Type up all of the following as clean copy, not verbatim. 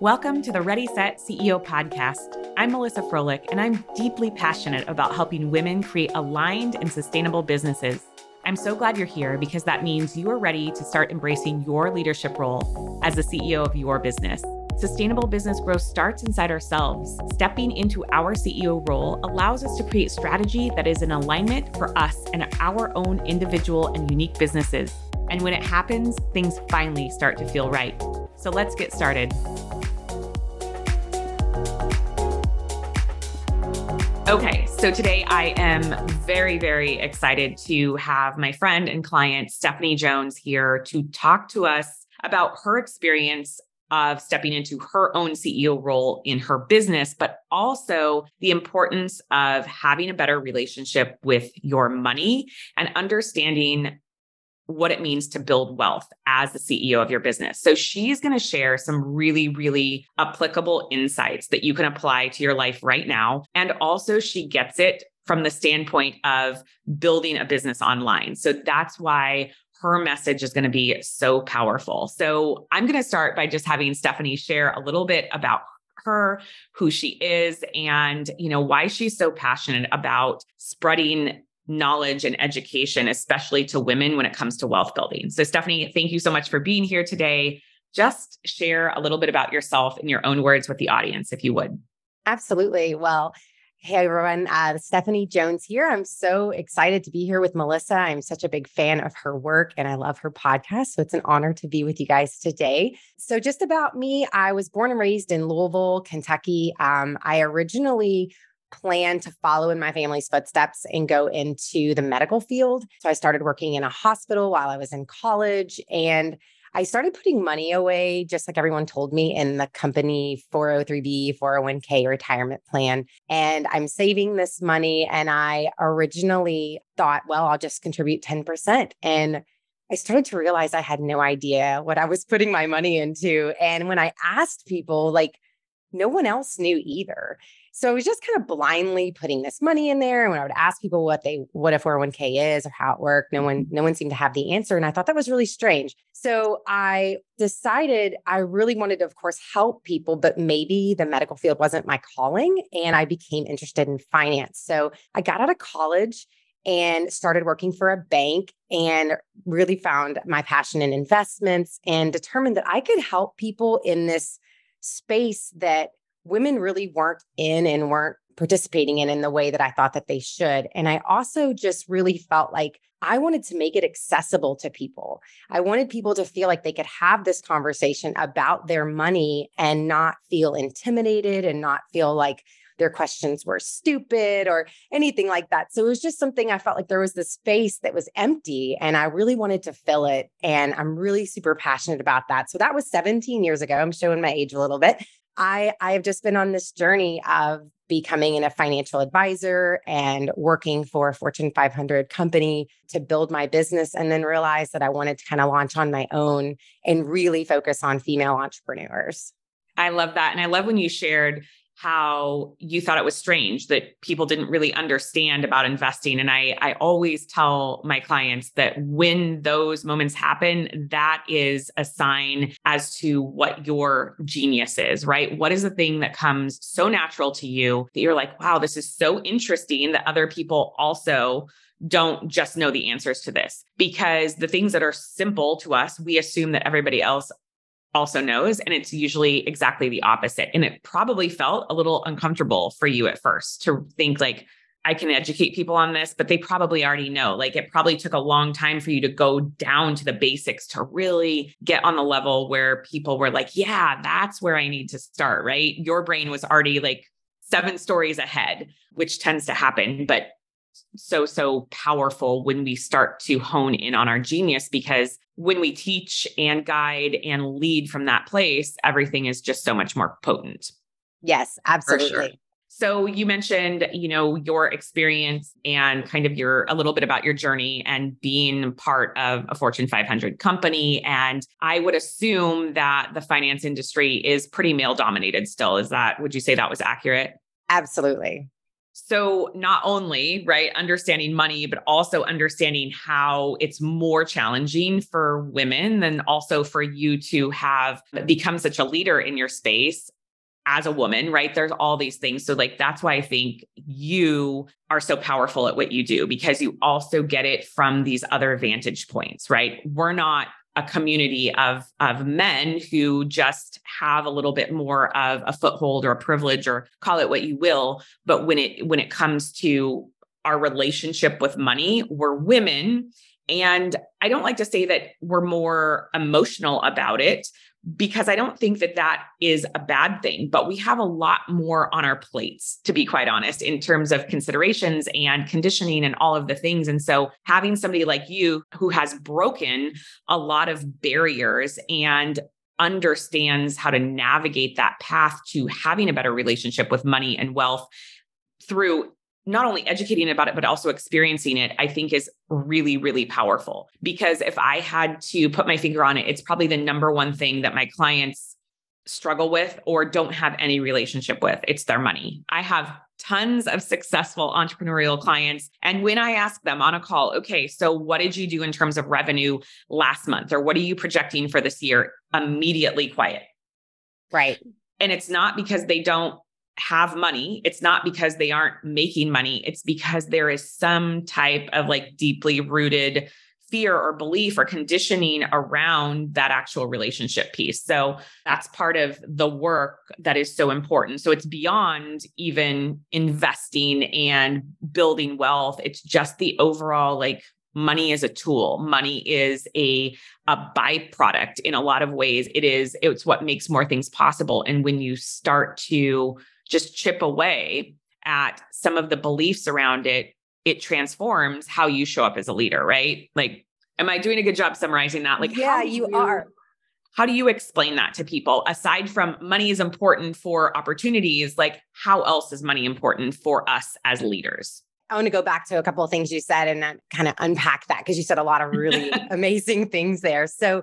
Welcome to the Ready Set CEO podcast. I'm Melissa Froelich, and I'm deeply passionate about helping women create aligned and sustainable businesses. I'm so glad you're here because that means you are ready to start embracing your leadership role as the CEO of your business. Sustainable business growth starts inside ourselves. Stepping into our CEO role allows us to create strategy that is in alignment for us and our own individual and unique businesses. And when it happens, things finally start to feel right. So let's get started. Okay, so today I am very, very excited to have my friend and client, Stephanie Jones, here to talk to us about her experience of stepping into her own CEO role in her business, but also the importance of having a better relationship with your money and understanding what it means to build wealth as the CEO of your business. So she's going to share some really, really applicable insights that you can apply to your life right now. And also she gets it from the standpoint of building a business online. So that's why her message is going to be so powerful. So I'm going to start by just having Stephanie share a little bit about her, who she is, and why she's so passionate about spreading knowledge and education, especially to women when it comes to wealth building. So Stephanie, thank you so much for being here today. Just share a little bit about yourself in your own words with the audience, if you would. Absolutely. Well, hey everyone, Stephanie Jones here. I'm so excited to be here with Melissa. I'm such a big fan of her work and I love her podcast. So it's an honor to be with you guys today. So just about me, I was born and raised in Louisville, Kentucky. I originally plan to follow in my family's footsteps and go into the medical field. So I started working in a hospital while I was in college, and I started putting money away, just like everyone told me, in the company 403B, 401k retirement plan. And I'm saving this money. And I originally thought, well, I'll just contribute 10%. And I started to realize I had no idea what I was putting my money into. And when I asked people, no one else knew either. So I was just kind of blindly putting this money in there. And when I would ask people what a 401k is or how it worked, no one seemed to have the answer. And I thought that was really strange. So I decided I really wanted to, of course, help people, but maybe the medical field wasn't my calling. And I became interested in finance. So I got out of college and started working for a bank and really found my passion in investments and determined that I could help people in this space that women really weren't in and weren't participating in the way that I thought that they should. And I also just really felt like I wanted to make it accessible to people. I wanted people to feel like they could have this conversation about their money and not feel intimidated and not feel like their questions were stupid or anything like that. So it was just something I felt like there was this space that was empty and I really wanted to fill it. And I'm really super passionate about that. So that was 17 years ago. I'm showing my age a little bit. I have just been on this journey of becoming a financial advisor and working for a Fortune 500 company to build my business, and then realized that I wanted to kind of launch on my own and really focus on female entrepreneurs. I love that. And I love when you shared how you thought it was strange that people didn't really understand about investing. And I always tell my clients that when those moments happen, that is a sign as to what your genius is, right? What is the thing that comes so natural to you that you're like, wow, this is so interesting that other people also don't just know the answers to this? Because the things that are simple to us, we assume that everybody else also knows. And it's usually exactly the opposite. And it probably felt a little uncomfortable for you at first to think I can educate people on this, but they probably already know. It probably took a long time for you to go down to the basics to really get on the level where people were like, yeah, that's where I need to start, right? Your brain was already 7 stories ahead, which tends to happen, but so powerful when we start to hone in on our genius, because when we teach and guide and lead from that place, everything is just so much more potent. Yes, absolutely. Sure. So you mentioned, your experience and kind of a little bit about your journey and being part of a Fortune 500 company. And I would assume that the finance industry is pretty male dominated still. Would you say that was accurate? Absolutely. So not only, right, understanding money, but also understanding how it's more challenging for women than also for you to have become such a leader in your space as a woman, right? There's all these things. So like, that's why I think you are so powerful at what you do, because you also get it from these other vantage points, right? We're not a community of men who just have a little bit more of a foothold or a privilege, or call it what you will. But when it comes to our relationship with money, we're women. And I don't like to say that we're more emotional about it, because I don't think that that is a bad thing, but we have a lot more on our plates, to be quite honest, in terms of considerations and conditioning and all of the things. And so having somebody like you who has broken a lot of barriers and understands how to navigate that path to having a better relationship with money and wealth through not only educating about it, but also experiencing it, I think is really, really powerful. Because if I had to put my finger on it, it's probably the number one thing that my clients struggle with or don't have any relationship with. It's their money. I have tons of successful entrepreneurial clients. And when I ask them on a call, okay, so what did you do in terms of revenue last month? Or what are you projecting for this year? Immediately quiet. Right. And it's not because they don't have money. It's not because they aren't making money. It's because there is some type of like deeply rooted fear or belief or conditioning around that actual relationship piece. So that's part of the work that is so important. So it's beyond even investing and building wealth. It's just the overall, like, money is a tool. Money is a byproduct in a lot of ways. It's what makes more things possible. And when you start to just chip away at some of the beliefs around it, it transforms how you show up as a leader, right? Like, am I doing a good job summarizing that? Like, yeah, you are. How do you explain that to people? Aside from money is important for opportunities, like, how else is money important for us as leaders? I want to go back to a couple of things you said and kind of unpack that, because you said a lot of really amazing things there. So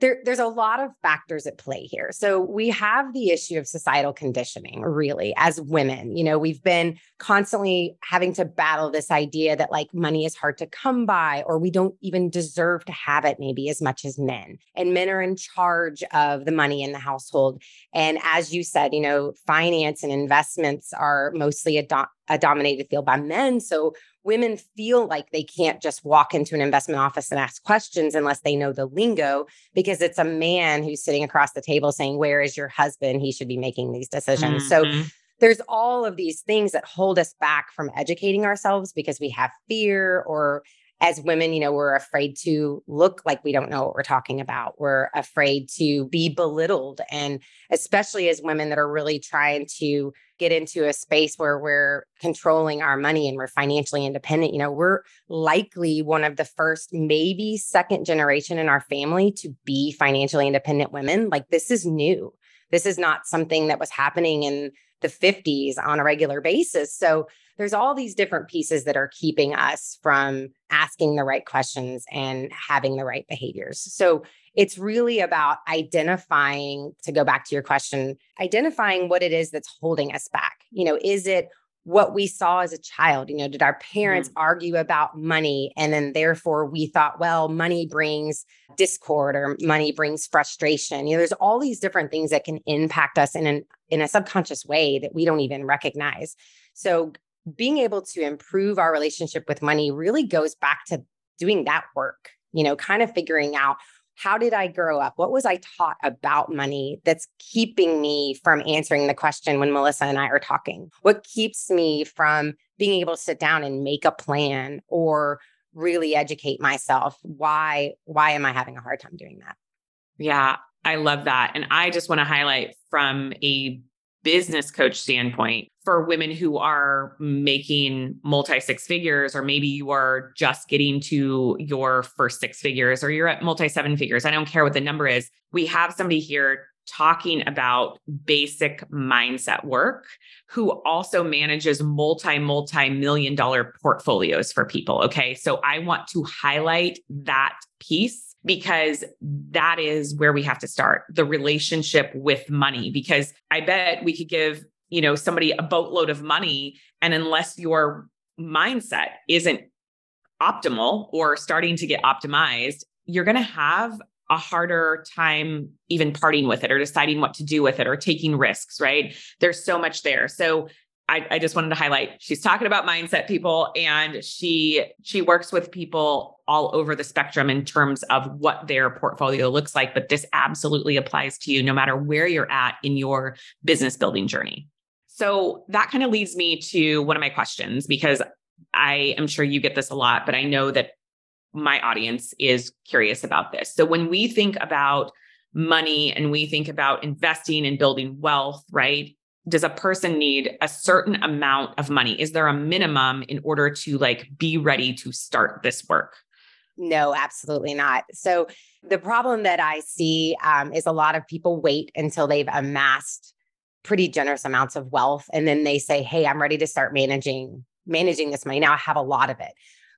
there's a lot of factors at play here. So we have the issue of societal conditioning, really, as women. You know, we've been constantly having to battle this idea that, like, money is hard to come by, or we don't even deserve to have it maybe as much as men. And men are in charge of the money in the household. And as you said, you know, finance and investments are mostly a dominated field by men. So women feel like they can't just walk into an investment office and ask questions unless they know the lingo, because it's a man who's sitting across the table saying, "Where is your husband? He should be making these decisions." Mm-hmm. So there's all of these things that hold us back from educating ourselves, because we have fear, or as women, you know, we're afraid to look like we don't know what we're talking about. We're afraid to be belittled. And especially as women that are really trying to get into a space where we're controlling our money and we're financially independent, you know, we're likely one of the first, maybe second generation in our family to be financially independent women. Like, this is new. This is not something that was happening in the 50s on a regular basis. So there's all these different pieces that are keeping us from asking the right questions and having the right behaviors. So it's really about identifying, to go back to your question, identifying what it is that's holding us back. You know, is it what we saw as a child? You know, did our parents argue about money? And then therefore we thought, well, money brings discord, or money brings frustration. You know, there's all these different things that can impact us in a subconscious way that we don't even recognize. So being able to improve our relationship with money really goes back to doing that work, you know, kind of figuring out, how did I grow up? What was I taught about money that's keeping me from answering the question when Melissa and I are talking? What keeps me from being able to sit down and make a plan or really educate myself? Why am I having a hard time doing that? Yeah, I love that. And I just want to highlight, from a business coach standpoint, for women who are making multi-six figures, or maybe you are just getting to your first six figures, or you're at multi-seven figures, I don't care what the number is. We have somebody here talking about basic mindset work, who also manages multi-million dollar portfolios for people. Okay. So I want to highlight that piece, because that is where we have to start, the relationship with money, because I bet we could give you know, somebody a boatload of money. And unless your mindset isn't optimal or starting to get optimized, you're going to have a harder time even parting with it or deciding what to do with it or taking risks, right? There's so much there. So I just wanted to highlight, she's talking about mindset, people, and she works with people all over the spectrum in terms of what their portfolio looks like. But this absolutely applies to you no matter where you're at in your business building journey. So that kind of leads me to one of my questions, because I am sure you get this a lot, but I know that my audience is curious about this. So when we think about money and we think about investing and building wealth, right? Does a person need a certain amount of money? Is there a minimum in order to like be ready to start this work? No, absolutely not. So the problem that I see is a lot of people wait until they've amassed pretty generous amounts of wealth. And then they say, hey, I'm ready to start managing this money. Now I have a lot of it.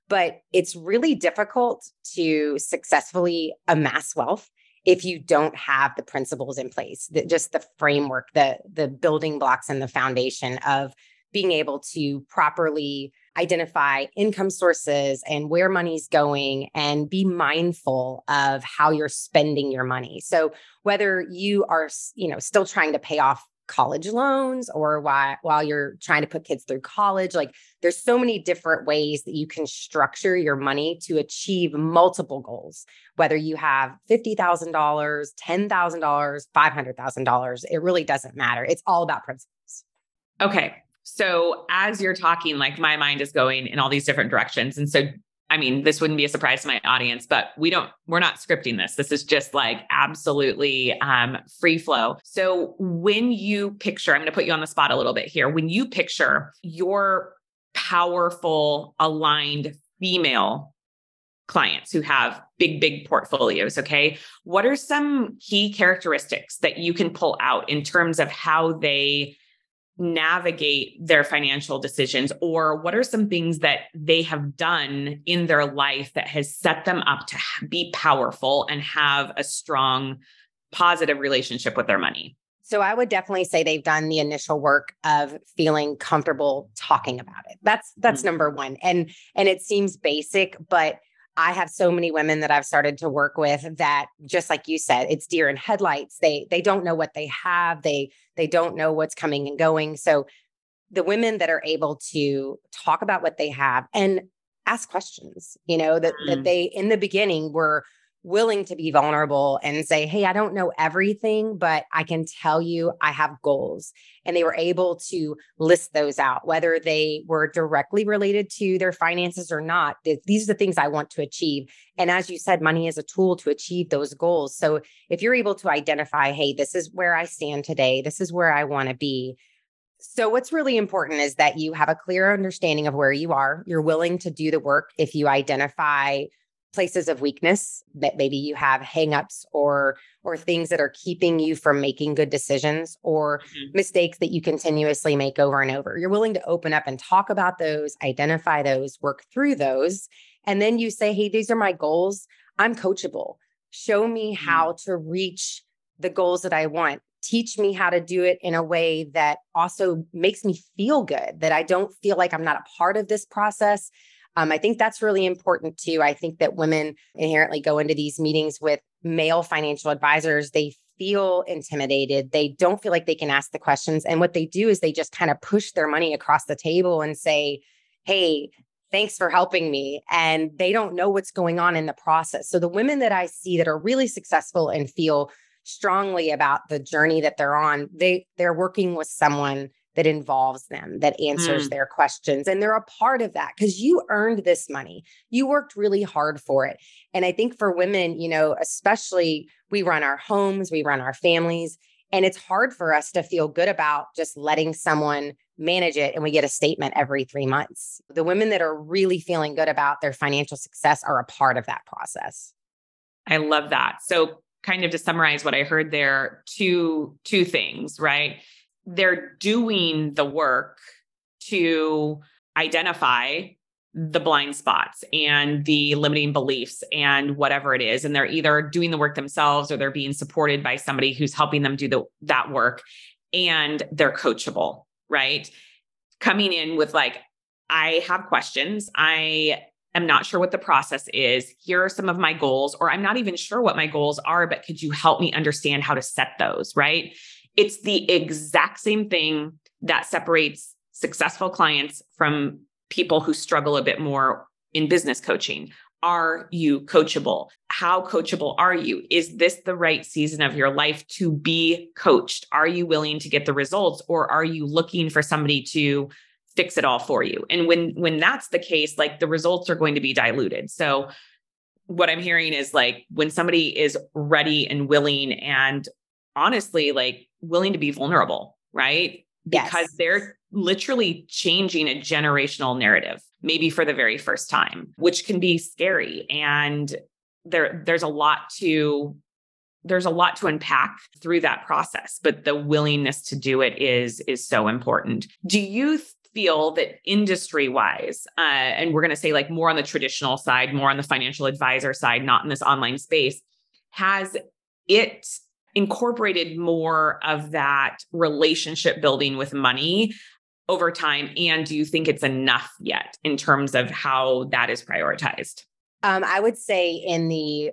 But it's really difficult to successfully amass wealth if you don't have the principles in place, just the framework, the building blocks and the foundation of being able to properly identify income sources and where money's going and be mindful of how you're spending your money. So whether you are, you know, still trying to pay off college loans or while you're trying to put kids through college. Like there's so many different ways that you can structure your money to achieve multiple goals, whether you have $50,000, $10,000, $500,000, it really doesn't matter. It's all about principles. Okay. So as you're talking, like my mind is going in all these different directions. And so, I mean, this wouldn't be a surprise to my audience, but we're not scripting this. This is just like absolutely free flow. So when you picture, I'm going to put you on the spot a little bit here. When you picture your powerful, aligned female clients who have big, big portfolios, okay, what are some key characteristics that you can pull out in terms of how they navigate their financial decisions, or what are some things that they have done in their life that has set them up to be powerful and have a strong, positive relationship with their money? So I would definitely say they've done the initial work of feeling comfortable talking about it. That's number one. And it seems basic, but I have so many women that I've started to work with that, just like you said, it's deer in headlights. They don't know what they have. They don't know what's coming and going. So the women that are able to talk about what they have and ask questions, you know, that they in the beginning were willing to be vulnerable and say, hey, I don't know everything, but I can tell you I have goals. And they were able to list those out, whether they were directly related to their finances or not. These are the things I want to achieve. And as you said, money is a tool to achieve those goals. So if you're able to identify, hey, this is where I stand today, this is where I want to be. So what's really important is that you have a clear understanding of where you are. You're willing to do the work if you identify places of weakness that maybe you have hangups or things that are keeping you from making good decisions or mistakes that you continuously make over and over. You're willing to open up and talk about those, identify those, work through those. And then you say, hey, these are my goals. I'm coachable. Show me how to reach the goals that I want. Teach me how to do it in a way that also makes me feel good, that I don't feel like I'm not a part of this process. I think that's really important too. I think that women inherently go into these meetings with male financial advisors. They feel intimidated. They don't feel like they can ask the questions. And what they do is they just kind of push their money across the table and say, hey, thanks for helping me. And they don't know what's going on in the process. So the women that I see that are really successful and feel strongly about the journey that they're on, they're working with someone that involves them, that answers their questions. And they're a part of that because you earned this money. You worked really hard for it. And I think for women, you know, especially we run our homes, we run our families, and it's hard for us to feel good about just letting someone manage it. And we get a statement every 3 months. The women that are really feeling good about their financial success are a part of that process. I love that. So kind of to summarize what I heard there, two things, right? They're doing the work to identify the blind spots and the limiting beliefs and whatever it is. And they're either doing the work themselves or they're being supported by somebody who's helping them do that work, and they're coachable. right? Coming in with like, I have questions. I am not sure what the process is. Here are some of my goals, or I'm not even sure what my goals are, but could you help me understand how to set those, right? It's the exact same thing that separates successful clients from people who struggle a bit more in business coaching. Are you coachable? How coachable are you? Is this the right season of your life to be coached? Are you willing to get the results, or are you looking for somebody to fix it all for you? And when that's the case, like the results are going to be diluted. So what I'm hearing is like when somebody is ready and willing and honestly, like willing to be vulnerable, right? Yes. Because they're literally changing a generational narrative, maybe for the very first time, which can be scary. And there's a lot to unpack through that process, but the willingness to do it is so important. Do you feel that industry-wise, and we're going to say like more on the traditional side, more on the financial advisor side, not in this online space, has it incorporated more of that relationship building with money over time? And do you think it's enough yet in terms of how that is prioritized? I would say in the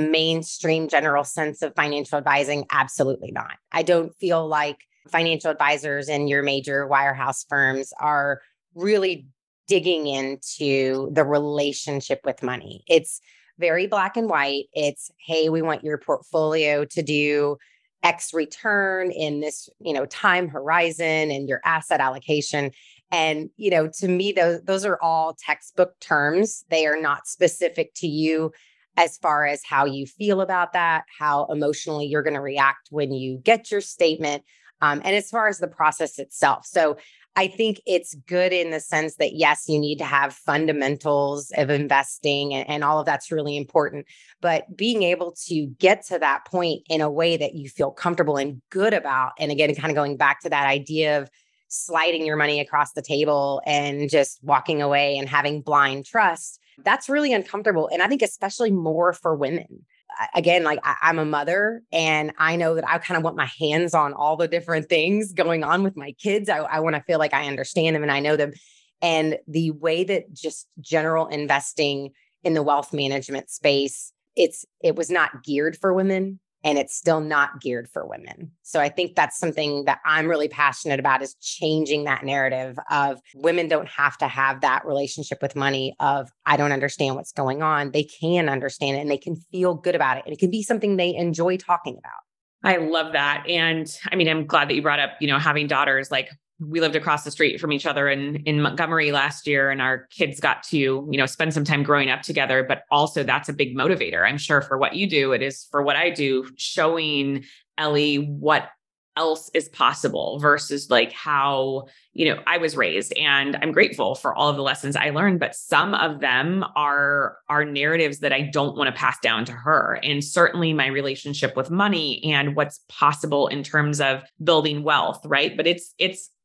mainstream general sense of financial advising, absolutely not. I don't feel like financial advisors in your major wirehouse firms are really digging into the relationship with money. It's very black and white. It's, hey, we want your portfolio to do X return in this, time horizon and your asset allocation. And, to me, those are all textbook terms. They are not specific to you as far as how you feel about that, how emotionally you're going to react when you get your statement, and as far as the process itself. So I think it's good in the sense that, yes, you need to have fundamentals of investing and all of that's really important. But being able to get to that point in a way that you feel comfortable and good about, and again, kind of going back to that idea of sliding your money across the table and just walking away and having blind trust, that's really uncomfortable. And I think especially more for women. Again, like I'm a mother and I know that I kind of want my hands on all the different things going on with my kids. I want to feel like I understand them and I know them. And the way that just general investing in the wealth management space, it was not geared for women and it's still not geared for women. So I think that's something that I'm really passionate about, is changing that narrative of women don't have to have that relationship with money of, I don't understand what's going on. They can understand it and they can feel good about it. And it can be something they enjoy talking about. I love that. And I mean, I'm glad that you brought up, having daughters. Like we lived across the street from each other in Montgomery last year, and our kids got to, spend some time growing up together, but also that's a big motivator. I'm sure for what you do, it is for what I do, showing Ellie what else is possible versus like how, I was raised, and I'm grateful for all of the lessons I learned, but some of them are narratives that I don't want to pass down to her. And certainly my relationship with money and what's possible in terms of building wealth, right? But it's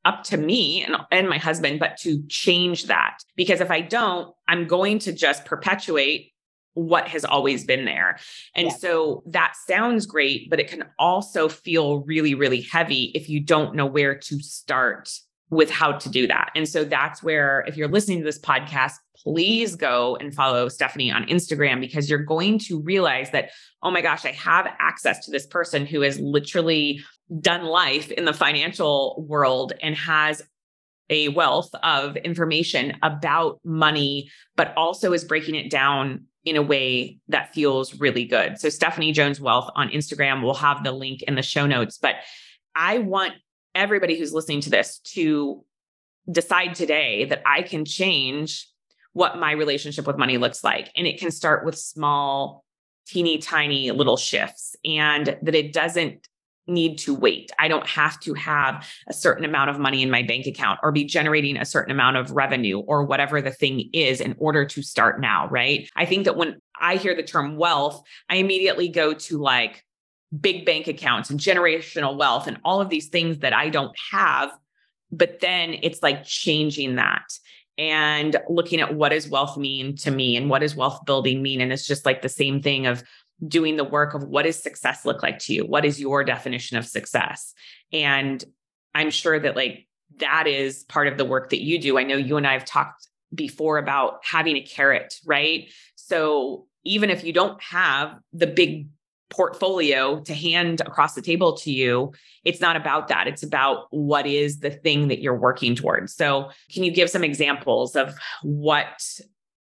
up to me and my husband, but to change that, because if I don't, I'm going to just perpetuate what has always been there. And so that sounds great, but it can also feel really, really heavy if you don't know where to start with how to do that. And so that's where, if you're listening to this podcast, please go and follow Stephanie on Instagram, because you're going to realize that, oh my gosh, I have access to this person who has literally done life in the financial world and has a wealth of information about money, but also is breaking it down in a way that feels really good. So Stephanie Jones Wealth on Instagram, we'll have the link in the show notes. But I want everybody who's listening to this to decide today that I can change what my relationship with money looks like. And it can start with small, teeny tiny little shifts, and that it doesn't need to wait. I don't have to have a certain amount of money in my bank account or be generating a certain amount of revenue or whatever the thing is in order to start now, right? I think that when I hear the term wealth, I immediately go to like big bank accounts and generational wealth and all of these things that I don't have. But then it's like changing that and looking at what does wealth mean to me and what does wealth building mean? And it's just like the same thing of doing the work of what does success look like to you? What is your definition of success? And I'm sure that like that is part of the work that you do. I know you and I have talked before about having a carrot, right? So even if you don't have the big portfolio to hand across the table to you, it's not about that. It's about what is the thing that you're working towards. So can you give some examples of what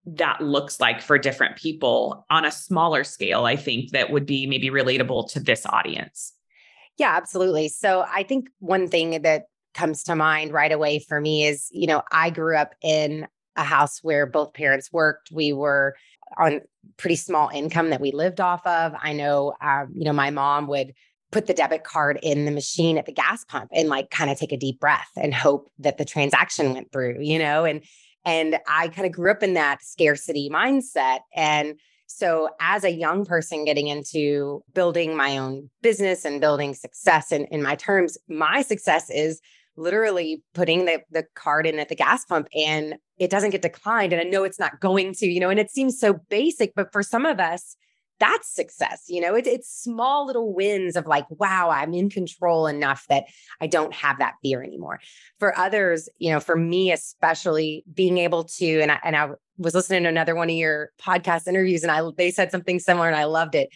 that looks like for different people on a smaller scale, I think that would be maybe relatable to this audience? Yeah, absolutely. So I think one thing that comes to mind right away for me is, you know, I grew up in a house where both parents worked. We were on pretty small income that we lived off of. I know, you know, my mom would put the debit card in the machine at the gas pump and like kind of take a deep breath and hope that the transaction went through, you know, and I kind of grew up in that scarcity mindset. And so as a young person getting into building my own business and building success in my terms, my success is literally putting the card in at the gas pump and it doesn't get declined. And I know it's not going to, you know, and it seems so basic, but for some of us, that's success. You know, it's small little wins of like, wow, I'm in control enough that I don't have that fear anymore. For others, you know, for me, especially being able to, and I was listening to another one of your podcast interviews and they said something similar and I loved it.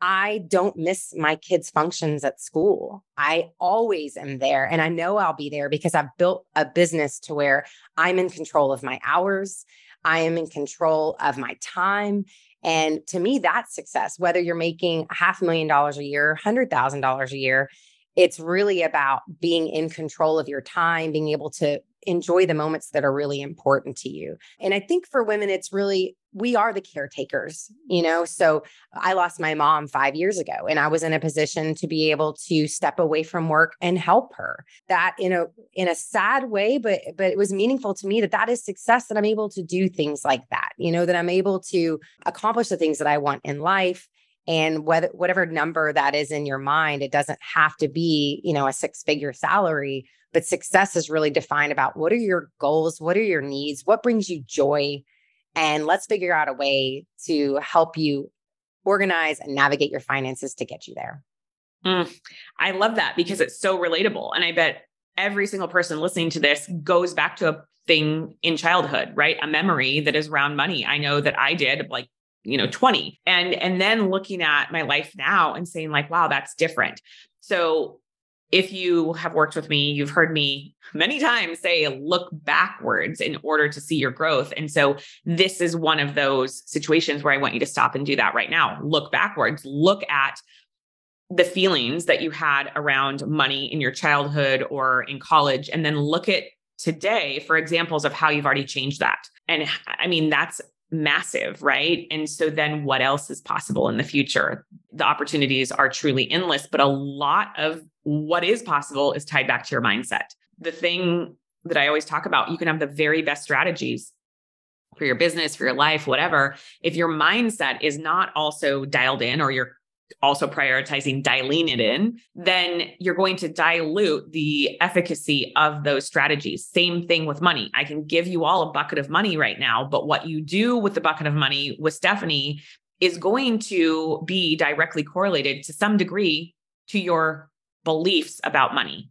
I don't miss my kids' functions at school. I always am there. And I know I'll be there because I've built a business to where I'm in control of my hours. I am in control of my time. And to me, that's success. Whether you're making $500,000 a year, $100,000 a year, it's really about being in control of your time, being able to enjoy the moments that are really important to you. And I think for women, it's really, we are the caretakers, you know? So I lost my mom 5 years ago and I was in a position to be able to step away from work and help her. That in a sad way, but it was meaningful to me that is success, that I'm able to do things like that, you know, that I'm able to accomplish the things that I want in life. And whatever number that is in your mind, it doesn't have to be, you know, a six-figure salary, but success is really defined about what are your goals? What are your needs? What brings you joy? And let's figure out a way to help you organize and navigate your finances to get you there. I love that because it's so relatable. And I bet every single person listening to this goes back to a thing in childhood, right? A memory that is around money. I know that I did, like, you know, 20. And then looking at my life now and saying like, wow, that's different. So if you have worked with me, you've heard me many times say, look backwards in order to see your growth. And so this is one of those situations where I want you to stop and do that right now. Look backwards, look at the feelings that you had around money in your childhood or in college, and then look at today for examples of how you've already changed that. And I mean, that's massive, right? And so then what else is possible in the future? The opportunities are truly endless, but a lot of what is possible is tied back to your mindset. The thing that I always talk about, you can have the very best strategies for your business, for your life, whatever. If your mindset is not also dialed in, or you're also prioritizing dialing it in, then you're going to dilute the efficacy of those strategies. Same thing with money. I can give you all a bucket of money right now, but what you do with the bucket of money with Stephanie is going to be directly correlated to some degree to your beliefs about money.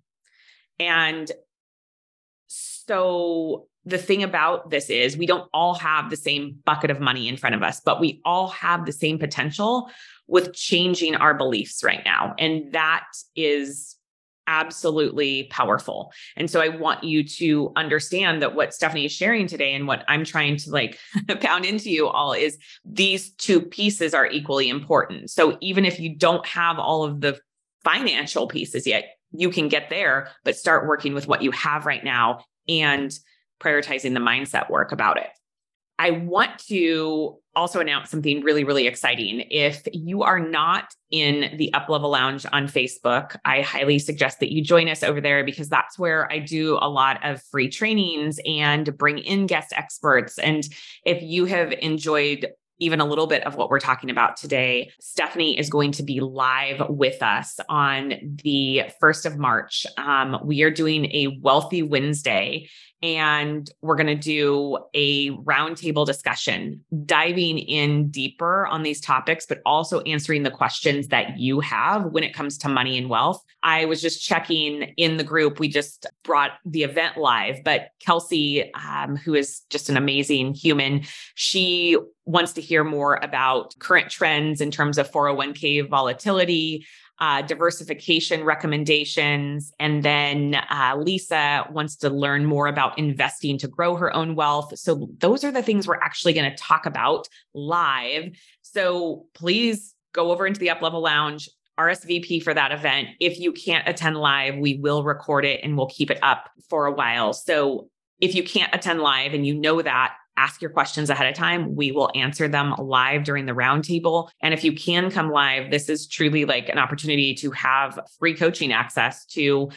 And so the thing about this is we don't all have the same bucket of money in front of us, but we all have the same potential with changing our beliefs right now. And that is absolutely powerful. And so I want you to understand that what Stephanie is sharing today and what I'm trying to like pound into you all is these two pieces are equally important. So even if you don't have all of the financial pieces yet, you can get there, but start working with what you have right now and prioritizing the mindset work about it. I want to also announce something really, really exciting. If you are not in the UpLevel Lounge on Facebook, I highly suggest that you join us over there because that's where I do a lot of free trainings and bring in guest experts. And if you have enjoyed even a little bit of what we're talking about today, Stephanie is going to be live with us on the 1st of March. We are doing a Wealthy Wednesday. and we're going to do a roundtable discussion, diving in deeper on these topics, but also answering the questions that you have when it comes to money and wealth. I was just checking in the group. We just brought the event live, but Kelsey, who is just an amazing human, she wants to hear more about current trends in terms of 401k volatility, diversification recommendations. And then Lisa wants to learn more about investing to grow her own wealth. So those are the things we're actually going to talk about live. So please go over into the UpLevel Lounge, RSVP for that event. If you can't attend live, we will record it and we'll keep it up for a while. So if you can't attend live and you know that, ask your questions ahead of time. We will answer them live during the roundtable. And if you can come live, this is truly like an opportunity to have free coaching access to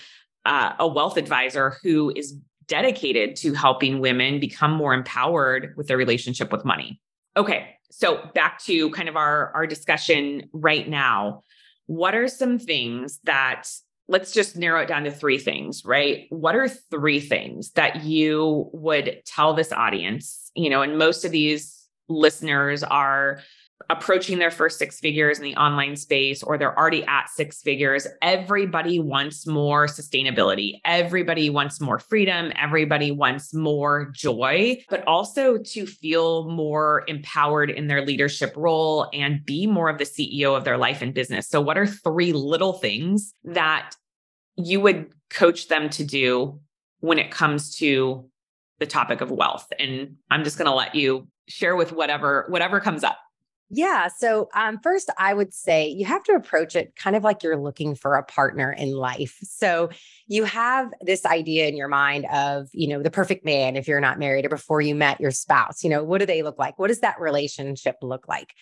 a wealth advisor who is dedicated to helping women become more empowered with their relationship with money. Okay, so back to kind of our discussion right now. What are some things that, let's just narrow it down to three things, right? What are three things that you would tell this audience? You know, and most of these listeners are approaching their first six figures in the online space, or they're already at six figures. Everybody wants more sustainability. Everybody wants more freedom. Everybody wants more joy, but also to feel more empowered in their leadership role and be more of the CEO of their life and business. So what are three little things that you would coach them to do when it comes to the topic of wealth? And I'm just going to let you share with whatever comes up. Yeah. So first, I would say you have to approach it kind of like you're looking for a partner in life. So you have this idea in your mind of, you know, the perfect man if you're not married or before you met your spouse. You know, what do they look like? What does that relationship look like?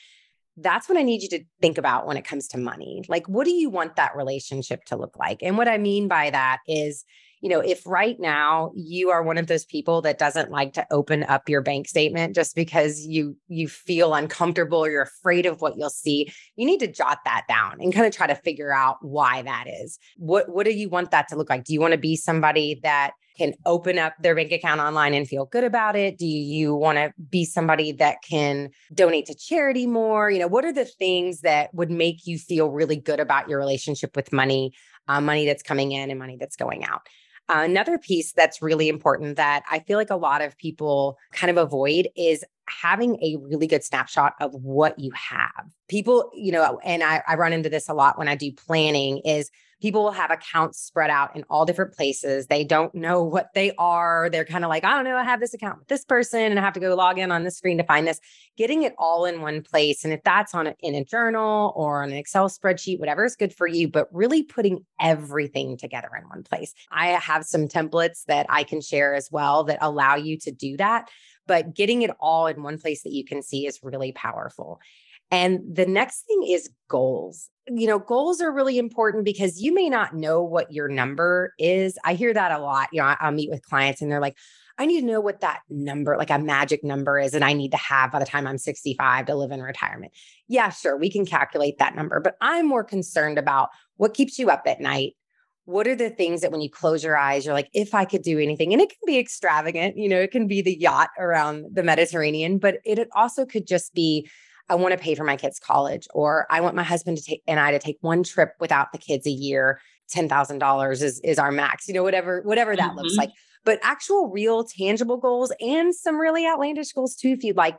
That's what I need you to think about when it comes to money. Like, what do you want that relationship to look like? And what I mean by that is, you know, if right now you are one of those people that doesn't like to open up your bank statement just because you feel uncomfortable, or you're afraid of what you'll see, you need to jot that down and kind of try to figure out why that is. What do you want that to look like? Do you want to be somebody that can open up their bank account online and feel good about it? Do you want to be somebody that can donate to charity more? You know, what are the things that would make you feel really good about your relationship with money, money that's coming in and money that's going out? Another piece that's really important that I feel like a lot of people kind of avoid is having a really good snapshot of what you have. People, you know, and I run into this a lot when I do planning, is people will have accounts spread out in all different places. They don't know what they are. They're kind of like, I don't know, I have this account with this person and I have to go log in on this screen to find this. Getting it all in one place. And if that's in a journal or on an Excel spreadsheet, whatever is good for you, but really putting everything together in one place. I have some templates that I can share as well that allow you to do that, but getting it all in one place that you can see is really powerful. And the next thing is goals. You know, goals are really important because you may not know what your number is. I hear that a lot. You know, I'll meet with clients and they're like, I need to know what that number, like a magic number is, and I need to have by the time I'm 65 to live in retirement. Yeah, sure, we can calculate that number, but I'm more concerned about what keeps you up at night. What are the things that when you close your eyes, you're like, if I could do anything, and it can be extravagant, you know, it can be the yacht around the Mediterranean, but it also could just be, I want to pay for my kids' college, or I want my husband and I to take one trip without the kids a year. $10,000 is our max, you know, whatever that looks like. But actual, real, tangible goals, and some really outlandish goals too, if you'd like.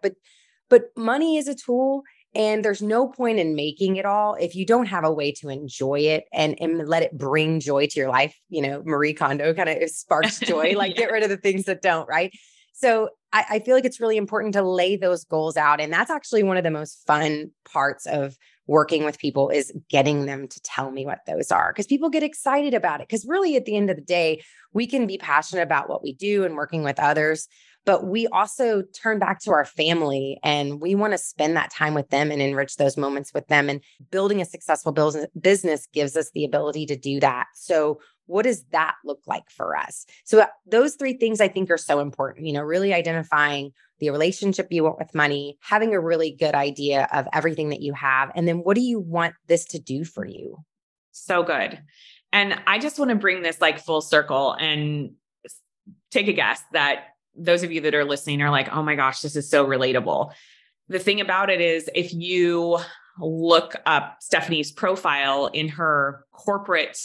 But money is a tool, and there's no point in making it all if you don't have a way to enjoy it and let it bring joy to your life. You know, Marie Kondo kind of sparks joy. Like Get rid of the things that don't, right? So I feel like it's really important to lay those goals out. And that's actually one of the most fun parts of working with people, is getting them to tell me what those are, because people get excited about it. Because really, at the end of the day, we can be passionate about what we do and working with others, but we also turn back to our family and we want to spend that time with them and enrich those moments with them. And building a successful business gives us the ability to do that. So what does that look like for us? So those three things I think are so important, you know, really identifying the relationship you want with money, having a really good idea of everything that you have, and then what do you want this to do for you? So good. And I just want to bring this like full circle and take a guess that those of you that are listening are like, oh my gosh, this is so relatable. The thing about it is, if you look up Stephanie's profile in her corporate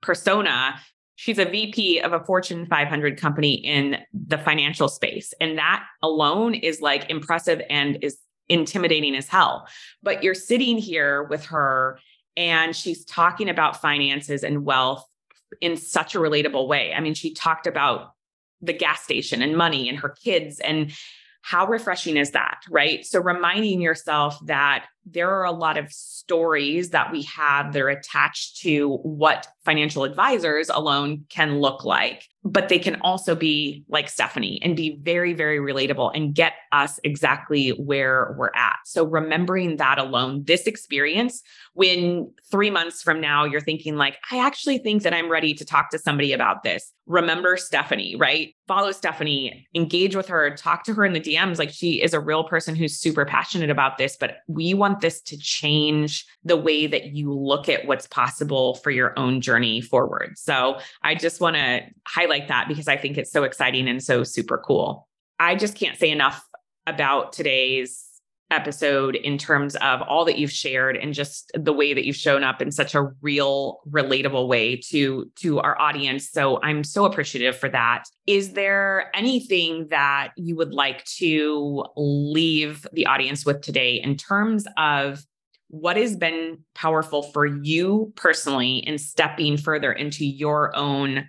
persona, she's a VP of a Fortune 500 company in the financial space. And that alone is like impressive and is intimidating as hell. But you're sitting here with her and she's talking about finances and wealth in such a relatable way. I mean, she talked about the gas station and money and her kids, and how refreshing is that, right? So reminding yourself that there are a lot of stories that we have that are attached to what financial advisors alone can look like, but they can also be like Stephanie and be very, very relatable and get us exactly where we're at. So remembering that alone, this experience, when 3 months from now, you're thinking like, I actually think that I'm ready to talk to somebody about this. Remember Stephanie, right? Follow Stephanie, engage with her, talk to her in the DMs. Like, she is a real person who's super passionate about this, but we want this to change the way that you look at what's possible for your own journey forward. So I just want to highlight that because I think it's so exciting and so super cool. I just can't say enough about today's episode in terms of all that you've shared and just the way that you've shown up in such a real, relatable way to our audience. So I'm so appreciative for that. Is there anything that you would like to leave the audience with today in terms of what has been powerful for you personally in stepping further into your own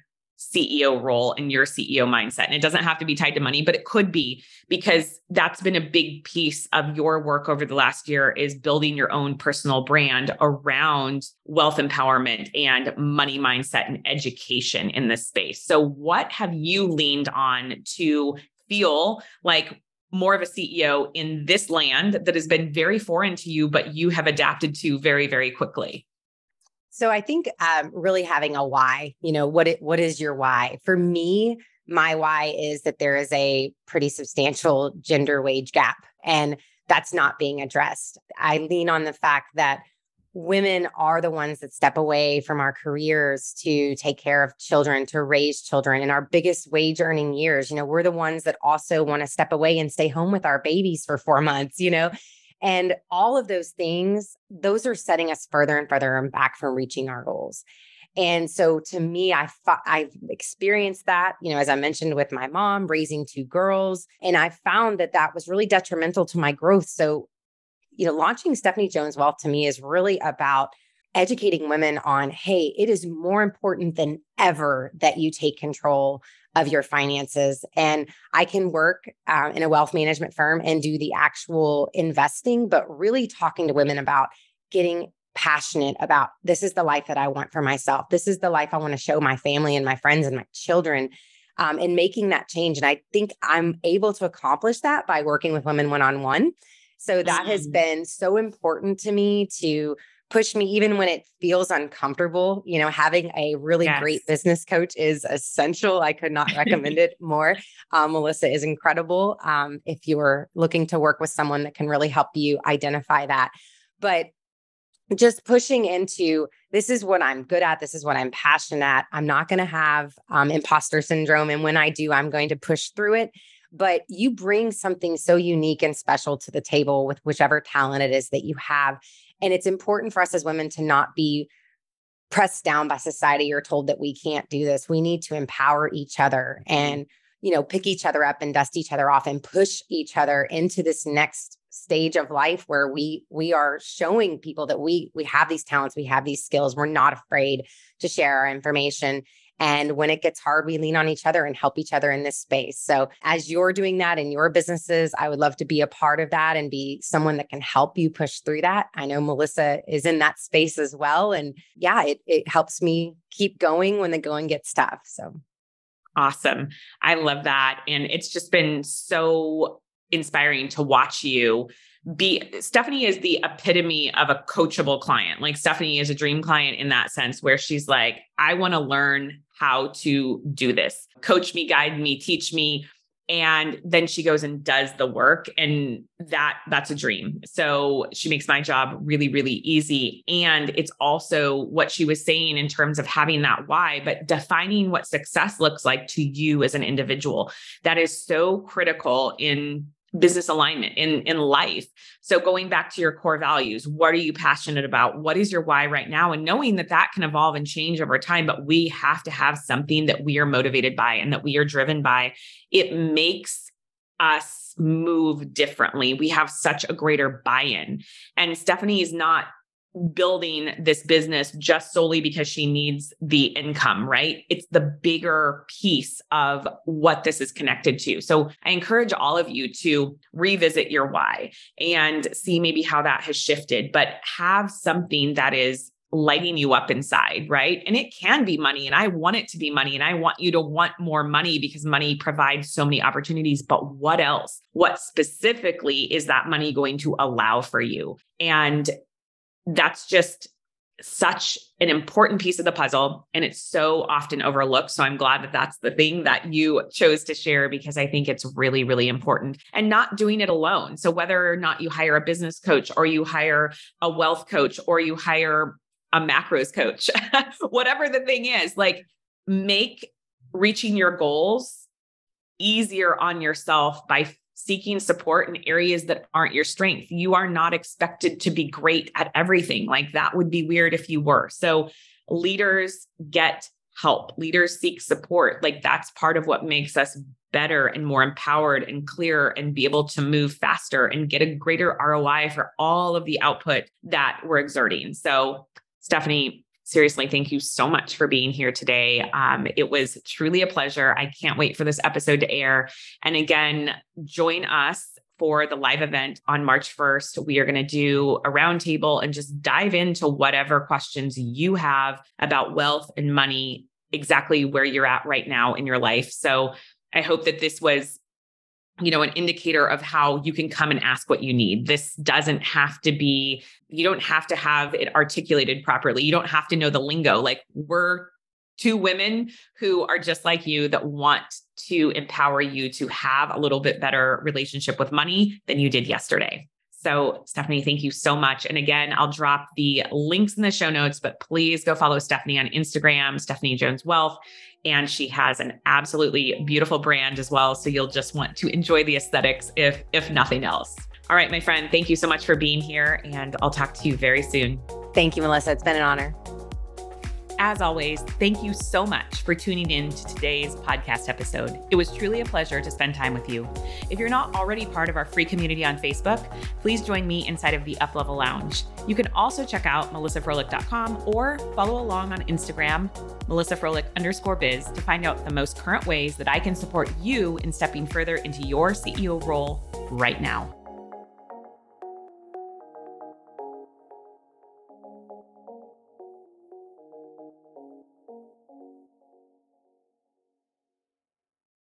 CEO role and your CEO mindset? And it doesn't have to be tied to money, but it could be, because that's been a big piece of your work over the last year, is building your own personal brand around wealth empowerment and money mindset and education in this space. So what have you leaned on to feel like more of a CEO in this land that has been very foreign to you, but you have adapted to very, very quickly? So I think really having a why, you know, what is your why? For me, my why is that there is a pretty substantial gender wage gap, and that's not being addressed. I lean on the fact that women are the ones that step away from our careers to take care of children, to raise children in our biggest wage earning years. You know, we're the ones that also want to step away and stay home with our babies for 4 months, you know. And all of those things, those are setting us further and further back from reaching our goals. And so to me, I've experienced that, you know, as I mentioned, with my mom raising 2 girls, and I found that that was really detrimental to my growth. So, you know, launching Stephanie Jones Wealth to me is really about educating women on, hey, it is more important than ever that you take control of your finances. And I can work in a wealth management firm and do the actual investing, but really talking to women about getting passionate about, this is the life that I want for myself. This is the life I want to show my family and my friends and my children, and making that change. And I think I'm able to accomplish that by working with women one-on-one. So that has been so important to me, to push me, even when it feels uncomfortable. You know, having a really great business coach is essential. I could not recommend it more. Melissa is incredible. If you are looking to work with someone that can really help you identify that, but just pushing into, this is what I'm good at. This is what I'm passionate at. I'm not going to have imposter syndrome. And when I do, I'm going to push through it. But you bring something so unique and special to the table with whichever talent it is that you have. And it's important for us as women to not be pressed down by society or told that we can't do this. We need to empower each other and, you know, pick each other up and dust each other off and push each other into this next stage of life where we are showing people that we have these talents, we have these skills. We're not afraid to share our information. And when it gets hard, we lean on each other and help each other in this space. So as you're doing that in your businesses, I would love to be a part of that and be someone that can help you push through that. I know Melissa is in that space as well. And yeah, it helps me keep going when the going gets tough. So awesome. I love that. And it's just been so inspiring to watch you Stephanie is the epitome of a coachable client. Like, Stephanie is a dream client in that sense, where she's like, I want to learn how to do this. Coach me, guide me, teach me. And then she goes and does the work, and that's a dream. So she makes my job really, really easy. And it's also what she was saying in terms of having that why, but defining what success looks like to you as an individual. That is so critical in business alignment, in life. So going back to your core values, what are you passionate about? What is your why right now? And knowing that that can evolve and change over time, but we have to have something that we are motivated by and that we are driven by. It makes us move differently. We have such a greater buy-in. And Stephanie is not building this business just solely because she needs the income, right? It's the bigger piece of what this is connected to. So I encourage all of you to revisit your why and see maybe how that has shifted, but have something that is lighting you up inside, right? And it can be money, and I want it to be money, and I want you to want more money because money provides so many opportunities, but what else? What specifically is that money going to allow for you? And that's just such an important piece of the puzzle. And it's so often overlooked. So I'm glad that that's the thing that you chose to share, because I think it's really, really important, and not doing it alone. So whether or not you hire a business coach, or you hire a wealth coach, or you hire a macros coach, whatever the thing is, like, make reaching your goals easier on yourself by seeking support in areas that aren't your strength. You are not expected to be great at everything. Like, that would be weird if you were. So leaders get help. Leaders seek support. Like, that's part of what makes us better and more empowered and clearer, and be able to move faster and get a greater ROI for all of the output that we're exerting. So Stephanie, seriously, thank you so much for being here today. It was truly a pleasure. I can't wait for this episode to air. And again, join us for the live event on March 1st. We are going to do a roundtable and just dive into whatever questions you have about wealth and money, exactly where you're at right now in your life. So I hope that this was, you know, an indicator of how you can come and ask what you need. This doesn't have to be, you don't have to have it articulated properly. You don't have to know the lingo. Like, we're two women who are just like you that want to empower you to have a little bit better relationship with money than you did yesterday. So Stephanie, thank you so much. And again, I'll drop the links in the show notes, but please go follow Stephanie on Instagram, Stephanie Jones Wealth. And she has an absolutely beautiful brand as well. So you'll just want to enjoy the aesthetics if nothing else. All right, my friend, thank you so much for being here, and I'll talk to you very soon. Thank you, Melissa. It's been an honor. As always, thank you so much for tuning in to today's podcast episode. It was truly a pleasure to spend time with you. If you're not already part of our free community on Facebook, please join me inside of the UpLevel Lounge. You can also check out melissafroehlich.com or follow along on Instagram, melissafroehlich_biz, to find out the most current ways that I can support you in stepping further into your CEO role right now.